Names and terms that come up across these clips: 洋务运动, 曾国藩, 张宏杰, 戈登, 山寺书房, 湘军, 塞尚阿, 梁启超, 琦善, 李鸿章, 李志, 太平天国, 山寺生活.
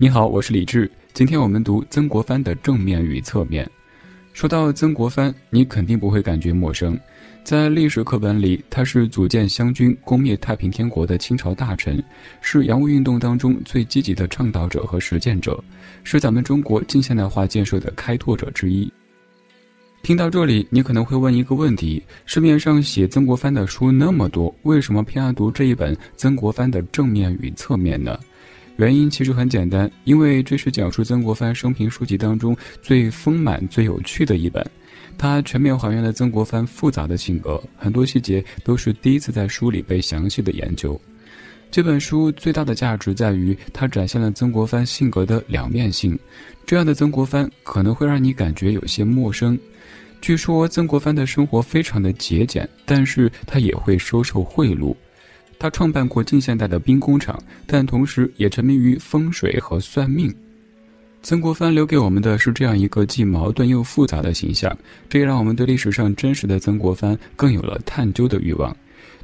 你好，我是李志。今天我们读曾国藩的正面与侧面。说到曾国藩，你肯定不会感觉陌生。在历史课本里，他是组建湘军、攻灭太平天国的清朝大臣，是洋务运动当中最积极的倡导者和实践者，是咱们中国近现代化建设的开拓者之一。听到这里，你可能会问一个问题：市面上写曾国藩的书那么多，为什么偏要读这一本曾国藩的正面与侧面呢？原因其实很简单，因为这是讲述曾国藩生平书籍当中最丰满、最有趣的一本。它全面还原了曾国藩复杂的性格，很多细节都是第一次在书里被详细的研究。这本书最大的价值在于，它展现了曾国藩性格的两面性。这样的曾国藩可能会让你感觉有些陌生。据说曾国藩的生活非常的节俭，但是他也会收受贿赂。他创办过近现代的兵工厂，但同时也沉迷于风水和算命。曾国藩留给我们的是这样一个既矛盾又复杂的形象，这也让我们对历史上真实的曾国藩更有了探究的欲望。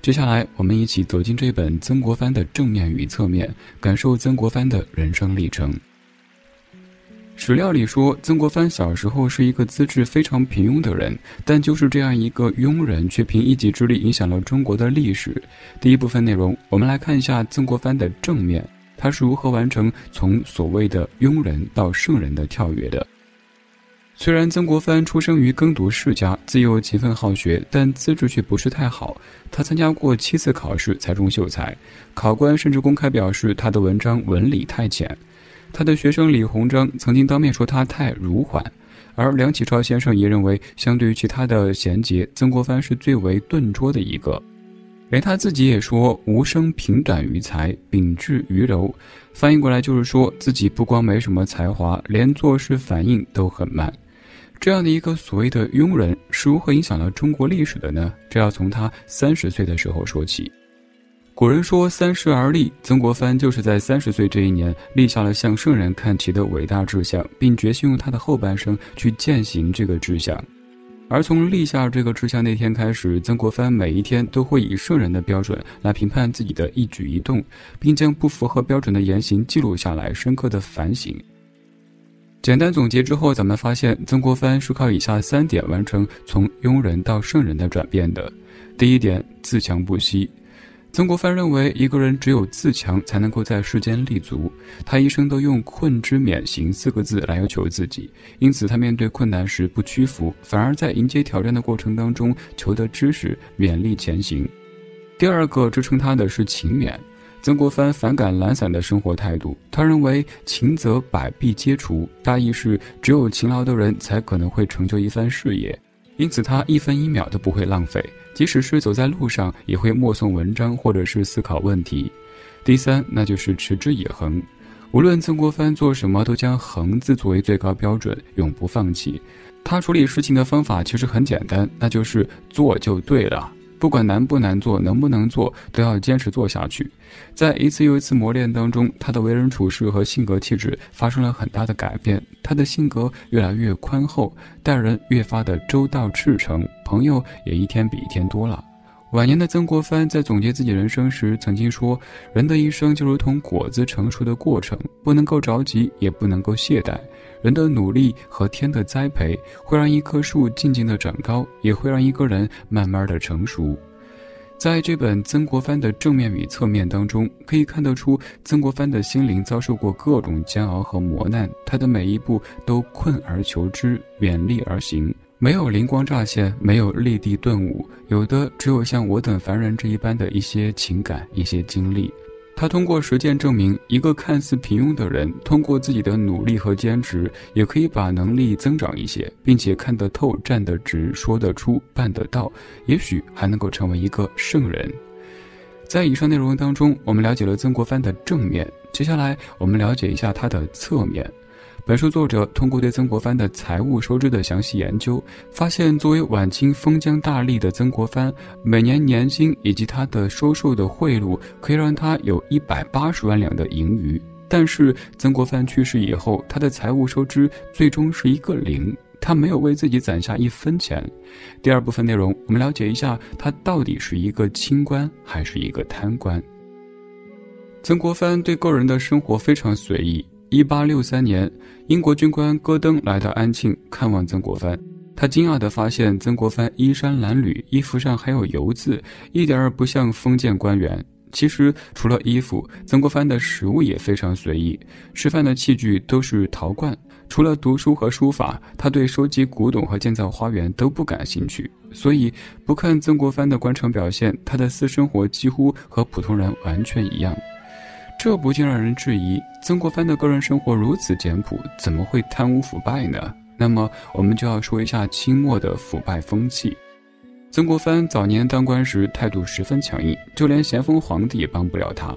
接下来，我们一起走进这本曾国藩的正面与侧面，感受曾国藩的人生历程。史料里说，曾国藩小时候是一个资质非常平庸的人，但就是这样一个庸人，却凭一己之力影响了中国的历史。第一部分内容，我们来看一下曾国藩的正面，他是如何完成从所谓的庸人到圣人的跳跃的。虽然曾国藩出生于耕读世家，自幼勤奋好学，但资质却不是太好。他参加过7次考试才中秀才，考官甚至公开表示他的文章文理太浅。他的学生李鸿章曾经当面说他太儒缓，而梁启超先生也认为，相对于其他的贤杰，曾国藩是最为钝拙的一个。连他自己也说，吾生平短于才，秉质于柔。翻译过来就是说，自己不光没什么才华，连做事反应都很慢。这样的一个所谓的庸人是如何影响了中国历史的呢？这要从他30岁的时候说起。古人说30而立，曾国藩就是在30岁这一年立下了向圣人看齐的伟大志向，并决心用他的后半生去践行这个志向。而从立下这个志向那天开始，曾国藩每一天都会以圣人的标准来评判自己的一举一动，并将不符合标准的言行记录下来，深刻的反省。简单总结之后，咱们发现曾国藩是靠以下3点完成从庸人到圣人的转变的。第一点，自强不息。曾国藩认为，一个人只有自强才能够在世间立足，他一生都用困之勉行4个字来要求自己，因此他面对困难时不屈服，反而在迎接挑战的过程当中求得知识，勉力前行。第二个支撑他的是勤勉。曾国藩反感懒散的生活态度，他认为勤则百弊皆除，大意是只有勤劳的人才可能会成就一番事业，因此他1分1秒都不会浪费，即使是走在路上也会默诵文章或者是思考问题。第3，那就是持之以恒。无论曾国藩做什么，都将恒字作为最高标准，永不放弃。他处理事情的方法其实很简单，那就是做就对了，不管难不难做，能不能做，都要坚持做下去。在一次又一次磨练当中，他的为人处事和性格气质发生了很大的改变，他的性格越来越宽厚，待人越发的周到赤诚，朋友也一天比一天多了。晚年的曾国藩在总结自己人生时曾经说，人的一生就如同果子成熟的过程，不能够着急，也不能够懈怠。人的努力和天的栽培，会让一棵树静静地长高，也会让一个人慢慢的成熟。在这本曾国藩的正面与侧面当中，可以看得出曾国藩的心灵遭受过各种煎熬和磨难，他的每一步都困而求之，勉力而行，没有灵光乍现，没有立地顿悟，有的只有像我等凡人这一般的一些情感、一些经历。他通过实践证明，一个看似平庸的人，通过自己的努力和坚持，也可以把能力增长一些，并且看得透、站得直、说得出、办得到，也许还能够成为一个圣人。在以上内容当中，我们了解了曾国藩的正面，接下来我们了解一下他的侧面。本书作者通过对曾国藩的财务收支的详细研究，发现作为晚清封疆大吏的曾国藩，每年年薪以及他的收受的贿赂，可以让他有180万两的盈余。但是曾国藩去世以后，他的财务收支最终是1个0，他没有为自己攒下1分钱。第二部分内容，我们了解一下他到底是一个清官还是一个贪官。曾国藩对个人的生活非常随意， 1863年，英国军官戈登来到安庆看望曾国藩，他惊讶地发现曾国藩衣衫褴褛，衣服上还有油渍，一点儿不像封建官员。其实除了衣服，曾国藩的食物也非常随意，吃饭的器具都是陶罐。除了读书和书法，他对收集古董和建造花园都不感兴趣。所以不看曾国藩的官场表现，他的私生活几乎和普通人完全一样。这不禁让人质疑，曾国藩的个人生活如此简朴，怎么会贪污腐败呢？那么我们就要说一下清末的腐败风气。曾国藩早年当官时态度十分强硬，就连咸丰皇帝也帮不了他。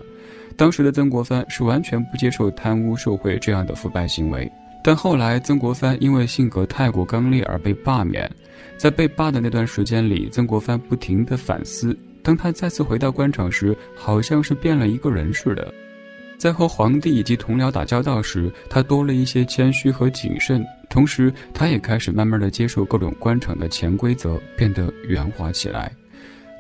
当时的曾国藩是完全不接受贪污受贿这样的腐败行为，但后来曾国藩因为性格太过刚烈而被罢免。在被罢的那段时间里，曾国藩不停地反思，当他再次回到官场时，好像是变了一个人似的。在和皇帝以及同僚打交道时，他多了一些谦虚和谨慎，同时他也开始慢慢地接受各种官场的潜规则，变得圆滑起来。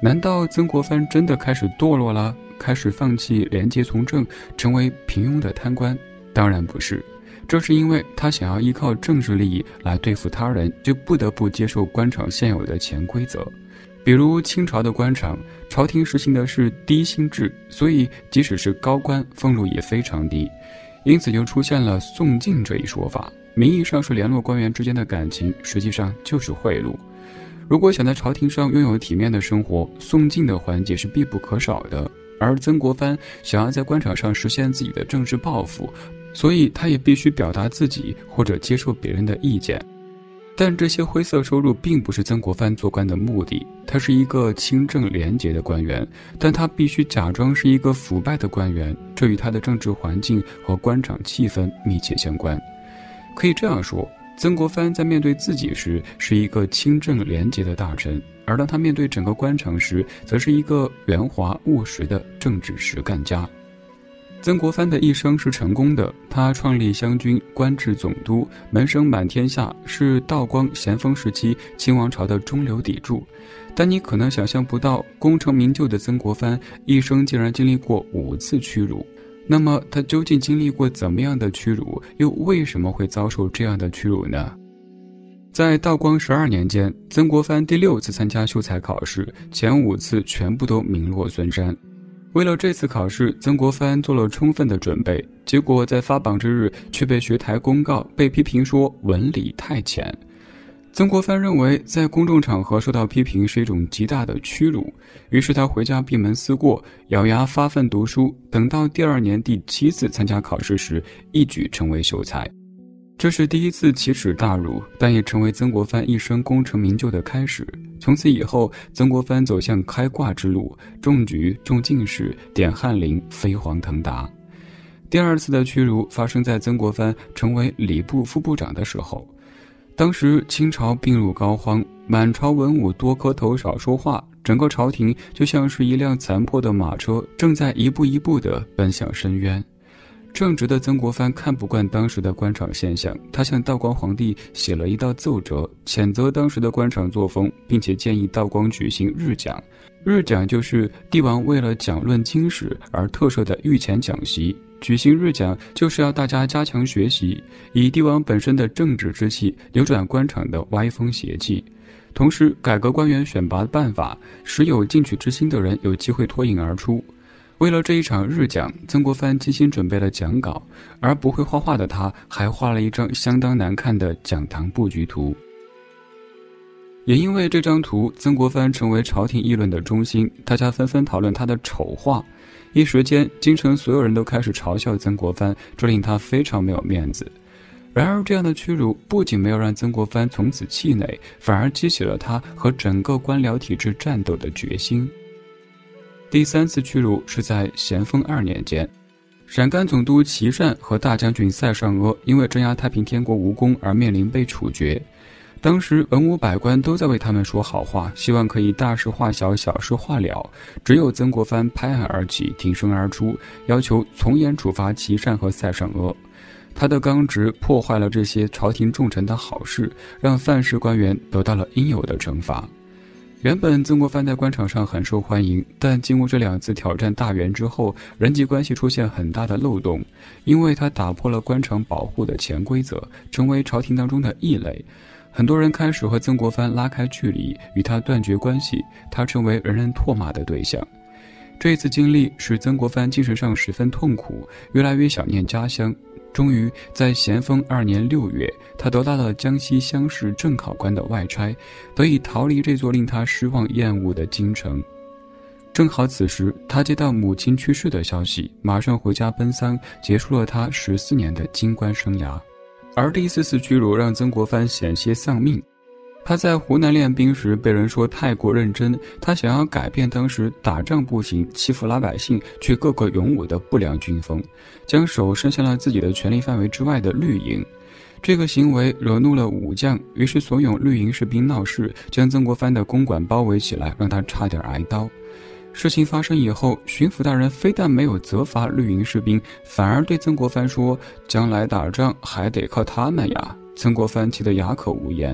难道曾国藩真的开始堕落了，开始放弃廉洁从政，成为平庸的贪官？当然不是，这是因为他想要依靠政治利益来对付他人，就不得不接受官场现有的潜规则。比如清朝的官场，朝廷实行的是低薪制，所以即使是高官俸禄也非常低，因此就出现了送进这一说法，名义上是联络官员之间的感情，实际上就是贿赂。如果想在朝廷上拥有体面的生活，送进的环节是必不可少的。而曾国藩想要在官场上实现自己的政治抱负，所以他也必须表达自己或者接受别人的意见。但这些灰色收入并不是曾国藩做官的目的，他是一个清正廉洁的官员，但他必须假装是一个腐败的官员，这与他的政治环境和官场气氛密切相关。可以这样说，曾国藩在面对自己时是一个清正廉洁的大臣，而当他面对整个官场时，则是一个圆滑务实的政治实干家。曾国藩的一生是成功的，他创立湘军，官至总督，门生满天下，是道光、咸丰时期清王朝的中流砥柱。但你可能想象不到，功成名就的曾国藩一生竟然经历过5次屈辱。那么他究竟经历过怎么样的屈辱，又为什么会遭受这样的屈辱呢？在道光12年间，曾国藩第6次参加秀才考试，前5次全部都名落孙山。为了这次考试，曾国藩做了充分的准备，结果在发榜之日却被学台公告，被批评说文理太浅。曾国藩认为在公众场合受到批评是一种极大的屈辱，于是他回家闭门思过，咬牙发奋读书，等到第2年第7次参加考试时，一举成为秀才。这是第1次奇耻大辱，但也成为曾国藩一生功成名就的开始。从此以后，曾国藩走向开挂之路，中举、中进士、点翰林，飞黄腾达。第2次的屈辱发生在曾国藩成为礼部副部长的时候。当时清朝病入膏肓，满朝文武多磕头少说话，整个朝廷就像是一辆残破的马车，正在一步一步地奔向深渊。正直的曾国藩看不惯当时的官场现象，他向道光皇帝写了一道奏折，谴责当时的官场作风，并且建议道光举行日讲。日讲就是帝王为了讲论经史而特设的御前讲席，举行日讲就是要大家加强学习，以帝王本身的政治之气扭转官场的歪风邪气。同时改革官员选拔办法，使有进取之心的人有机会脱颖而出。为了这一场日讲，曾国藩精心准备了讲稿，而不会画画的他还画了一张相当难看的讲堂布局图。也因为这张图，曾国藩成为朝廷议论的中心，大家纷纷讨论他的丑画，一时间京城所有人都开始嘲笑曾国藩，这令他非常没有面子。然而这样的屈辱不仅没有让曾国藩从此气馁，反而激起了他和整个官僚体制战斗的决心。第3次屈辱是在咸丰2年间，陕甘总督琦善和大将军塞尚阿因为镇压太平天国无功而面临被处决。当时文武百官都在为他们说好话，希望可以大事化小，小事化了，只有曾国藩拍案而起，挺身而出，要求从严处罚琦善和塞尚阿。他的刚直破坏了这些朝廷重臣的好事，让范氏官员得到了应有的惩罚。原本曾国藩在官场上很受欢迎，但经过这两次挑战大员之后，人际关系出现很大的漏洞，因为他打破了官场保护的潜规则，成为朝廷当中的异类。很多人开始和曾国藩拉开距离，与他断绝关系，他成为人人唾骂的对象。这一次经历使曾国藩精神上十分痛苦，越来越想念家乡。终于在咸丰2年6月，他得到了江西乡试正考官的外差，得以逃离这座令他失望厌恶的京城。正好此时他接到母亲去世的消息，马上回家奔丧，结束了他14年的京官生涯。而第一次四屈辱让曾国藩险些丧命。他在湖南练兵时被人说太过认真，他想要改变当时打仗不行，欺负老百姓却各个勇武的不良军风，将手伸向了自己的权力范围之外的绿营。这个行为惹怒了武将，于是怂恿绿营士兵闹事，将曾国藩的公馆包围起来，让他差点挨刀。事情发生以后，巡抚大人非但没有责罚绿营士兵，反而对曾国藩说，将来打仗还得靠他们呀。曾国藩气得哑口无言。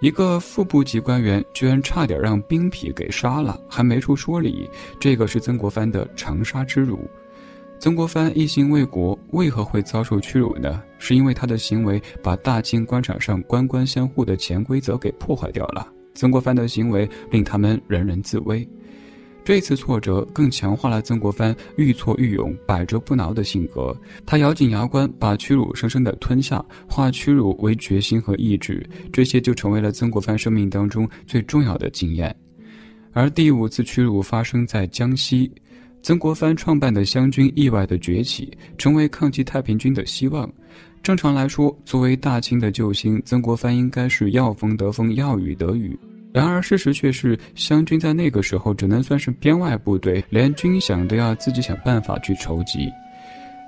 一个副部级官员居然差点让兵痞给杀了，还没处说理，这个是曾国藩的长沙之辱。曾国藩一心为国，为何会遭受屈辱呢？是因为他的行为把大清官场上官官相护的潜规则给破坏掉了。曾国藩的行为令他们人人自危。这次挫折更强化了曾国藩愈挫愈勇、百折不挠的性格。他咬紧牙关，把屈辱生生地吞下，化屈辱为决心和意志，这些就成为了曾国藩生命当中最重要的经验。而第5次屈辱发生在江西，曾国藩创办的湘军意外的崛起，成为抗击太平军的希望。正常来说，作为大清的救星，曾国藩应该是要风得风，要雨得雨。然而事实却是，湘军在那个时候只能算是编外部队，连军饷都要自己想办法去筹集。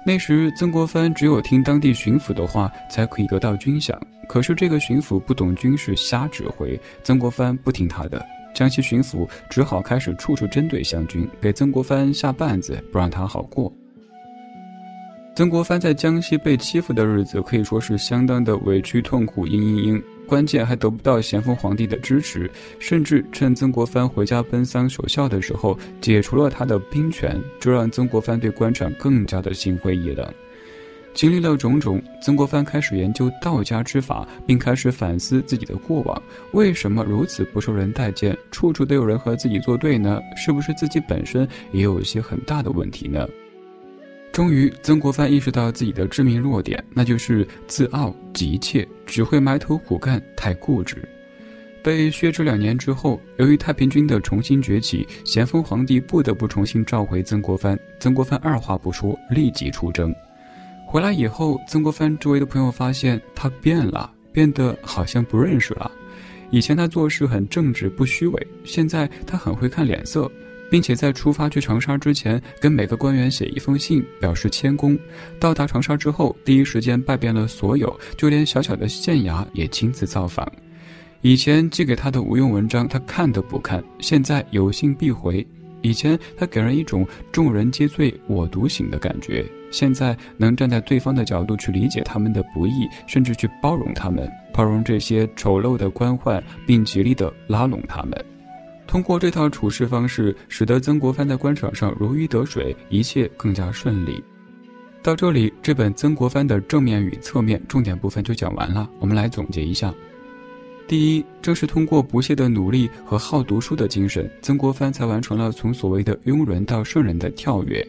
那时曾国藩只有听当地巡抚的话才可以得到军饷，可是这个巡抚不懂军事，瞎指挥，曾国藩不听他的。江西巡抚只好开始处处针对湘军，给曾国藩下绊子，不让他好过。曾国藩在江西被欺负的日子可以说是相当的委屈痛苦，关键还得不到咸丰皇帝的支持，甚至趁曾国藩回家奔丧守孝的时候解除了他的兵权，这让曾国藩对官场更加的心灰意冷。经历了种种，曾国藩开始研究道家之法，并开始反思自己的过往，为什么如此不受人待见，处处都有人和自己作对呢？是不是自己本身也有一些很大的问题呢？终于曾国藩意识到自己的致命弱点，那就是自傲、急切，只会埋头苦干，太固执。被削职2年之后，由于太平军的重新崛起，咸丰皇帝不得不重新召回曾国藩。曾国藩二话不说，立即出征。回来以后，曾国藩周围的朋友发现他变了，变得好像不认识了。以前他做事很正直不虚伪，现在他很会看脸色，并且在出发去长沙之前跟每个官员写一封信表示谦恭，到达长沙之后第一时间拜遍了所有，就连小小的县衙也亲自造访。以前寄给他的无用文章他看都不看，现在有信必回。以前他给人一种众人皆醉我独醒的感觉，现在能站在对方的角度去理解他们的不易，甚至去包容他们，包容这些丑陋的官宦，并极力地拉拢他们。通过这套处事方式，使得曾国藩在官场上如鱼得水，一切更加顺利。到这里，这本曾国藩的正面与侧面重点部分就讲完了，我们来总结一下。第一，正是通过不懈的努力和好读书的精神，曾国藩才完成了从所谓的庸人到圣人的跳跃。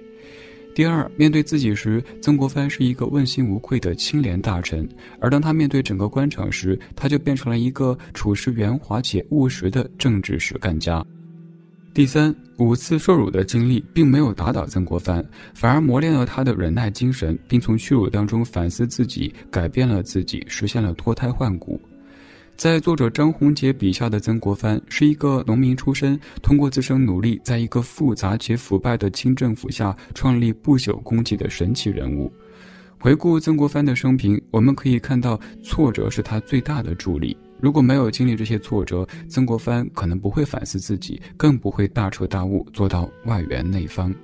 第二，面对自己时，曾国藩是一个问心无愧的清廉大臣，而当他面对整个官场时，他就变成了一个处事圆滑且务实的政治实干家。第三，5次受辱的经历并没有打倒曾国藩，反而磨练了他的忍耐精神，并从屈辱当中反思自己，改变了自己，实现了脱胎换骨。在作者张宏杰笔下的曾国藩是一个农民出身，通过自身努力，在一个复杂且腐败的清政府下创立不朽功绩的神奇人物。回顾曾国藩的生平，我们可以看到挫折是他最大的助力，如果没有经历这些挫折，曾国藩可能不会反思自己，更不会大彻大悟，做到外圆内方。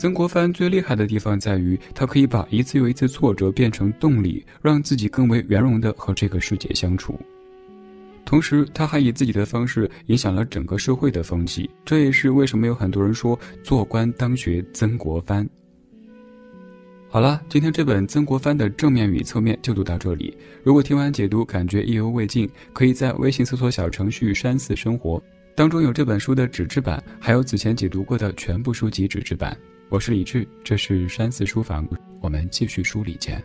曾国藩最厉害的地方在于，他可以把一次又一次挫折变成动力，让自己更为圆融地和这个世界相处。同时他还以自己的方式影响了整个社会的风气，这也是为什么有很多人说做官当学曾国藩。好了，今天这本曾国藩的正面与侧面就读到这里。如果听完解读感觉意犹未尽，可以在微信搜索小程序山寺生活，当中有这本书的纸质版，还有此前解读过的全部书籍纸质版。我是李志，这是山寺书房，我们继续梳理见。